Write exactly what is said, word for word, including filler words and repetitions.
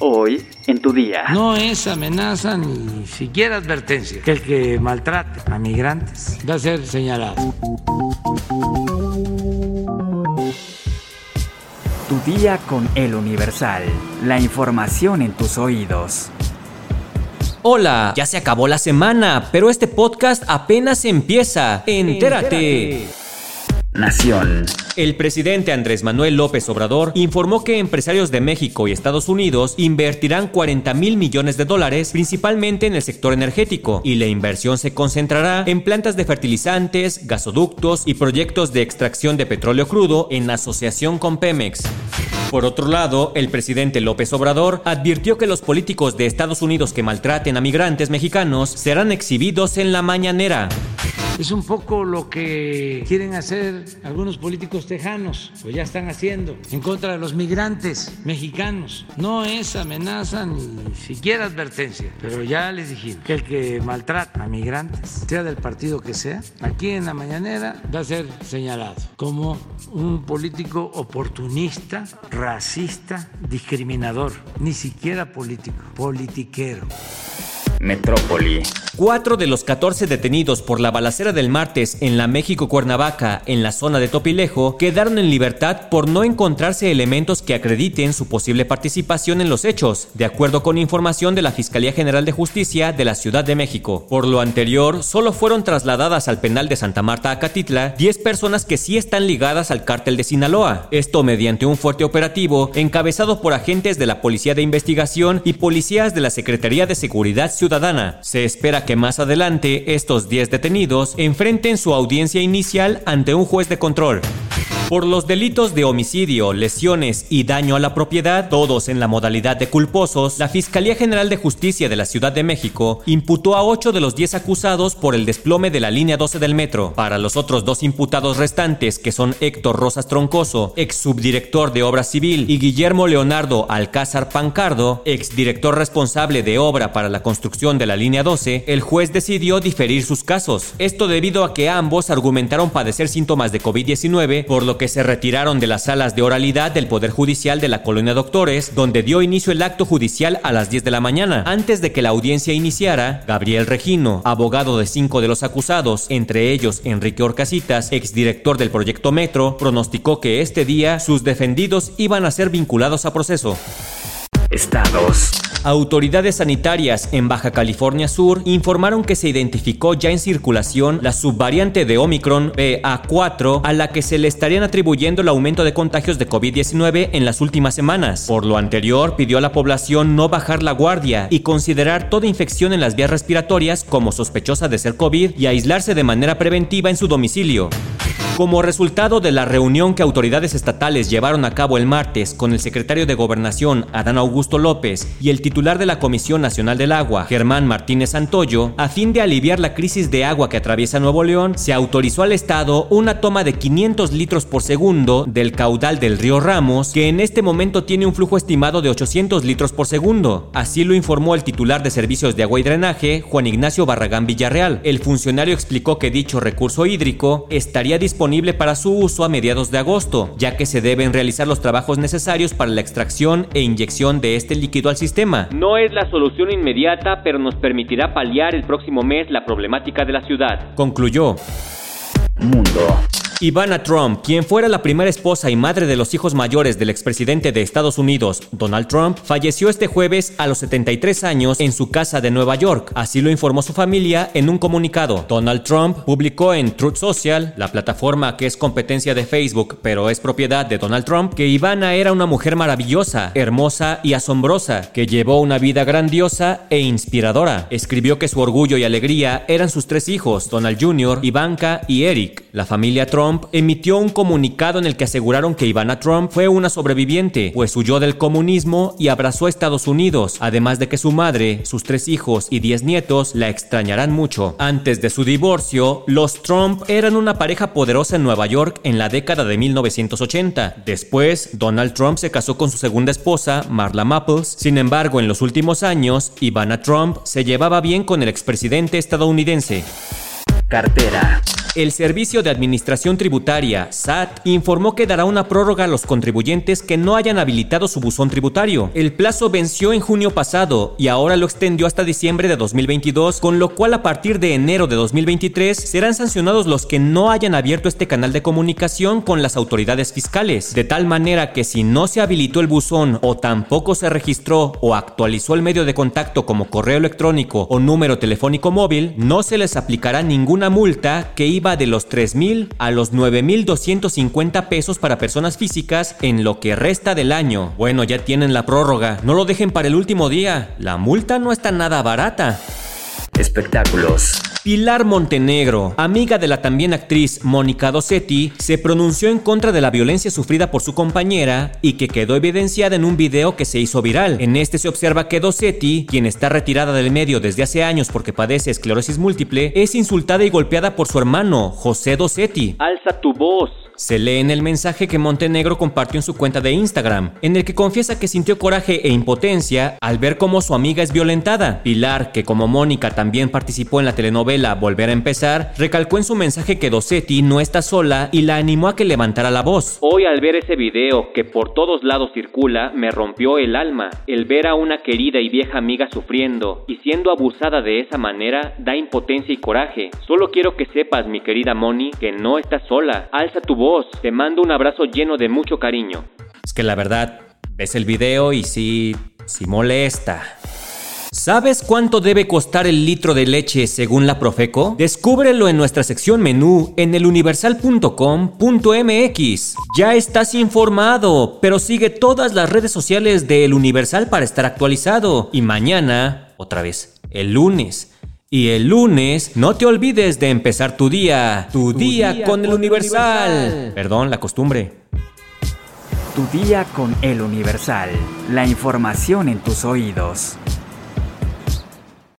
hoy en tu día. No es amenaza ni siquiera advertencia que el que maltrate a migrantes va a ser señalado. Tu día con El Universal. La información en tus oídos. Hola, ya se acabó la semana, pero este podcast apenas empieza. Entérate. Entérate. Nación. El presidente Andrés Manuel López Obrador informó que empresarios de México y Estados Unidos invertirán cuarenta mil millones de dólares principalmente en el sector energético, y la inversión se concentrará en plantas de fertilizantes, gasoductos y proyectos de extracción de petróleo crudo en asociación con Pemex. Por otro lado, el presidente López Obrador advirtió que los políticos de Estados Unidos que maltraten a migrantes mexicanos serán exhibidos en la mañanera. Es un poco lo que quieren hacer algunos políticos tejanos, o ya están haciendo, en contra de los migrantes mexicanos. No es amenaza ni siquiera advertencia, pero ya les dije que el que maltrata a migrantes, sea del partido que sea, aquí en la mañanera va a ser señalado como un político oportunista, racista, discriminador, ni siquiera político, politiquero. Metrópoli. Cuatro de los catorce detenidos por la balacera del martes en la México-Cuernavaca, en la zona de Topilejo, quedaron en libertad por no encontrarse elementos que acrediten su posible participación en los hechos, de acuerdo con información de la Fiscalía General de Justicia de la Ciudad de México. Por lo anterior, solo fueron trasladadas al penal de Santa Marta Acatitla diez personas que sí están ligadas al cártel de Sinaloa. Esto mediante un fuerte operativo encabezado por agentes de la Policía de Investigación y policías de la Secretaría de Seguridad Ciudadana. Ciudadana. Se espera que más adelante estos diez detenidos enfrenten su audiencia inicial ante un juez de control. Por los delitos de homicidio, lesiones y daño a la propiedad, todos en la modalidad de culposos, la Fiscalía General de Justicia de la Ciudad de México imputó a ocho de los diez acusados por el desplome de la línea doce del metro. Para los otros dos imputados restantes, que son Héctor Rosas Troncoso, ex subdirector de Obra Civil, y Guillermo Leonardo Alcázar Pancardo, ex director responsable de obra para la construcción de la línea doce, el juez decidió diferir sus casos. Esto debido a que ambos argumentaron padecer síntomas de covid diecinueve, por lo que que se retiraron de las salas de oralidad del Poder Judicial de la Colonia Doctores, donde dio inicio el acto judicial a las diez de la mañana. Antes de que la audiencia iniciara, Gabriel Regino, abogado de cinco de los acusados, entre ellos Enrique Orcasitas, exdirector del proyecto Metro, pronosticó que este día sus defendidos iban a ser vinculados a proceso. Estados. Autoridades sanitarias en Baja California Sur informaron que se identificó ya en circulación la subvariante de Omicron B A cuatro, a la que se le estarían atribuyendo el aumento de contagios de covid diecinueve en las últimas semanas. Por lo anterior, pidió a la población no bajar la guardia y considerar toda infección en las vías respiratorias como sospechosa de ser COVID y aislarse de manera preventiva en su domicilio. Como resultado de la reunión que autoridades estatales llevaron a cabo el martes con el secretario de Gobernación, Adán Augusto López, y el titular de la Comisión Nacional del Agua, Germán Martínez Santoyo, a fin de aliviar la crisis de agua que atraviesa Nuevo León, se autorizó al Estado una toma de quinientos litros por segundo del caudal del río Ramos, que en este momento tiene un flujo estimado de ochocientos litros por segundo. Así lo informó el titular de Servicios de Agua y Drenaje, Juan Ignacio Barragán Villarreal. El funcionario explicó que dicho recurso hídrico estaría disponible para su uso a mediados de agosto, ya que se deben realizar los trabajos necesarios para la extracción e inyección de este líquido al sistema. No es la solución inmediata, pero nos permitirá paliar el próximo mes la problemática de la ciudad, concluyó. Mundo. Ivana Trump, quien fuera la primera esposa y madre de los hijos mayores del expresidente de Estados Unidos, Donald Trump, falleció este jueves a los setenta y tres años en su casa de Nueva York. Así lo informó su familia en un comunicado. Donald Trump publicó en Truth Social, la plataforma que es competencia de Facebook, pero es propiedad de Donald Trump, que Ivana era una mujer maravillosa, hermosa y asombrosa, que llevó una vida grandiosa e inspiradora. Escribió que su orgullo y alegría eran sus tres hijos, Donald junior, Ivanka y Eric. La familia Trump Trump emitió un comunicado en el que aseguraron que Ivana Trump fue una sobreviviente, pues huyó del comunismo y abrazó a Estados Unidos, además de que su madre, sus tres hijos y diez nietos la extrañarán mucho. Antes de su divorcio, los Trump eran una pareja poderosa en Nueva York en la década de mil novecientos ochenta. Después, Donald Trump se casó con su segunda esposa, Marla Maples. Sin embargo, en los últimos años, Ivana Trump se llevaba bien con el expresidente estadounidense. Cartera. El Servicio de Administración Tributaria, S A T, informó que dará una prórroga a los contribuyentes que no hayan habilitado su buzón tributario. El plazo venció en junio pasado y ahora lo extendió hasta diciembre de dos mil veintidós, con lo cual a partir de enero de dos mil veintitrés serán sancionados los que no hayan abierto este canal de comunicación con las autoridades fiscales, de tal manera que si no se habilitó el buzón o tampoco se registró o actualizó el medio de contacto como correo electrónico o número telefónico móvil, no se les aplicará ninguna multa que iba de los tres mil a los nueve mil doscientos cincuenta pesos para personas físicas en lo que resta del año. Bueno, ya tienen la prórroga, no lo dejen para el último día, la multa no está nada barata. Espectáculos. Pilar Montenegro, amiga de la también actriz Mónica Dossetti, se pronunció en contra de la violencia sufrida por su compañera y que quedó evidenciada en un video que se hizo viral. En este se observa que Dossetti, quien está retirada del medio desde hace años porque padece esclerosis múltiple, es insultada y golpeada por su hermano, José Dossetti. Alza tu voz. Se lee en el mensaje que Montenegro compartió en su cuenta de Instagram, en el que confiesa que sintió coraje e impotencia al ver cómo su amiga es violentada. Pilar, que como Mónica también participó en la telenovela Volver a Empezar, recalcó en su mensaje que Dossetti no está sola y la animó a que levantara la voz. Hoy al ver ese video que por todos lados circula, me rompió el alma. El ver a una querida y vieja amiga sufriendo y siendo abusada de esa manera da impotencia y coraje. Solo quiero que sepas, mi querida Moni, que no estás sola. Alza tu voz. Te mando un abrazo lleno de mucho cariño. Es que la verdad, ves el video y sí, sí molesta. ¿Sabes cuánto debe costar el litro de leche según la Profeco? Descúbrelo en nuestra sección menú en el universal punto com punto m x. Ya estás informado, pero sigue todas las redes sociales de El Universal para estar actualizado. Y mañana, otra vez, el lunes. Y el lunes, no te olvides de empezar tu día, tu, tu día, día con, con el Universal. Universal. Perdón, la costumbre. Tu día con el Universal. La información en tus oídos.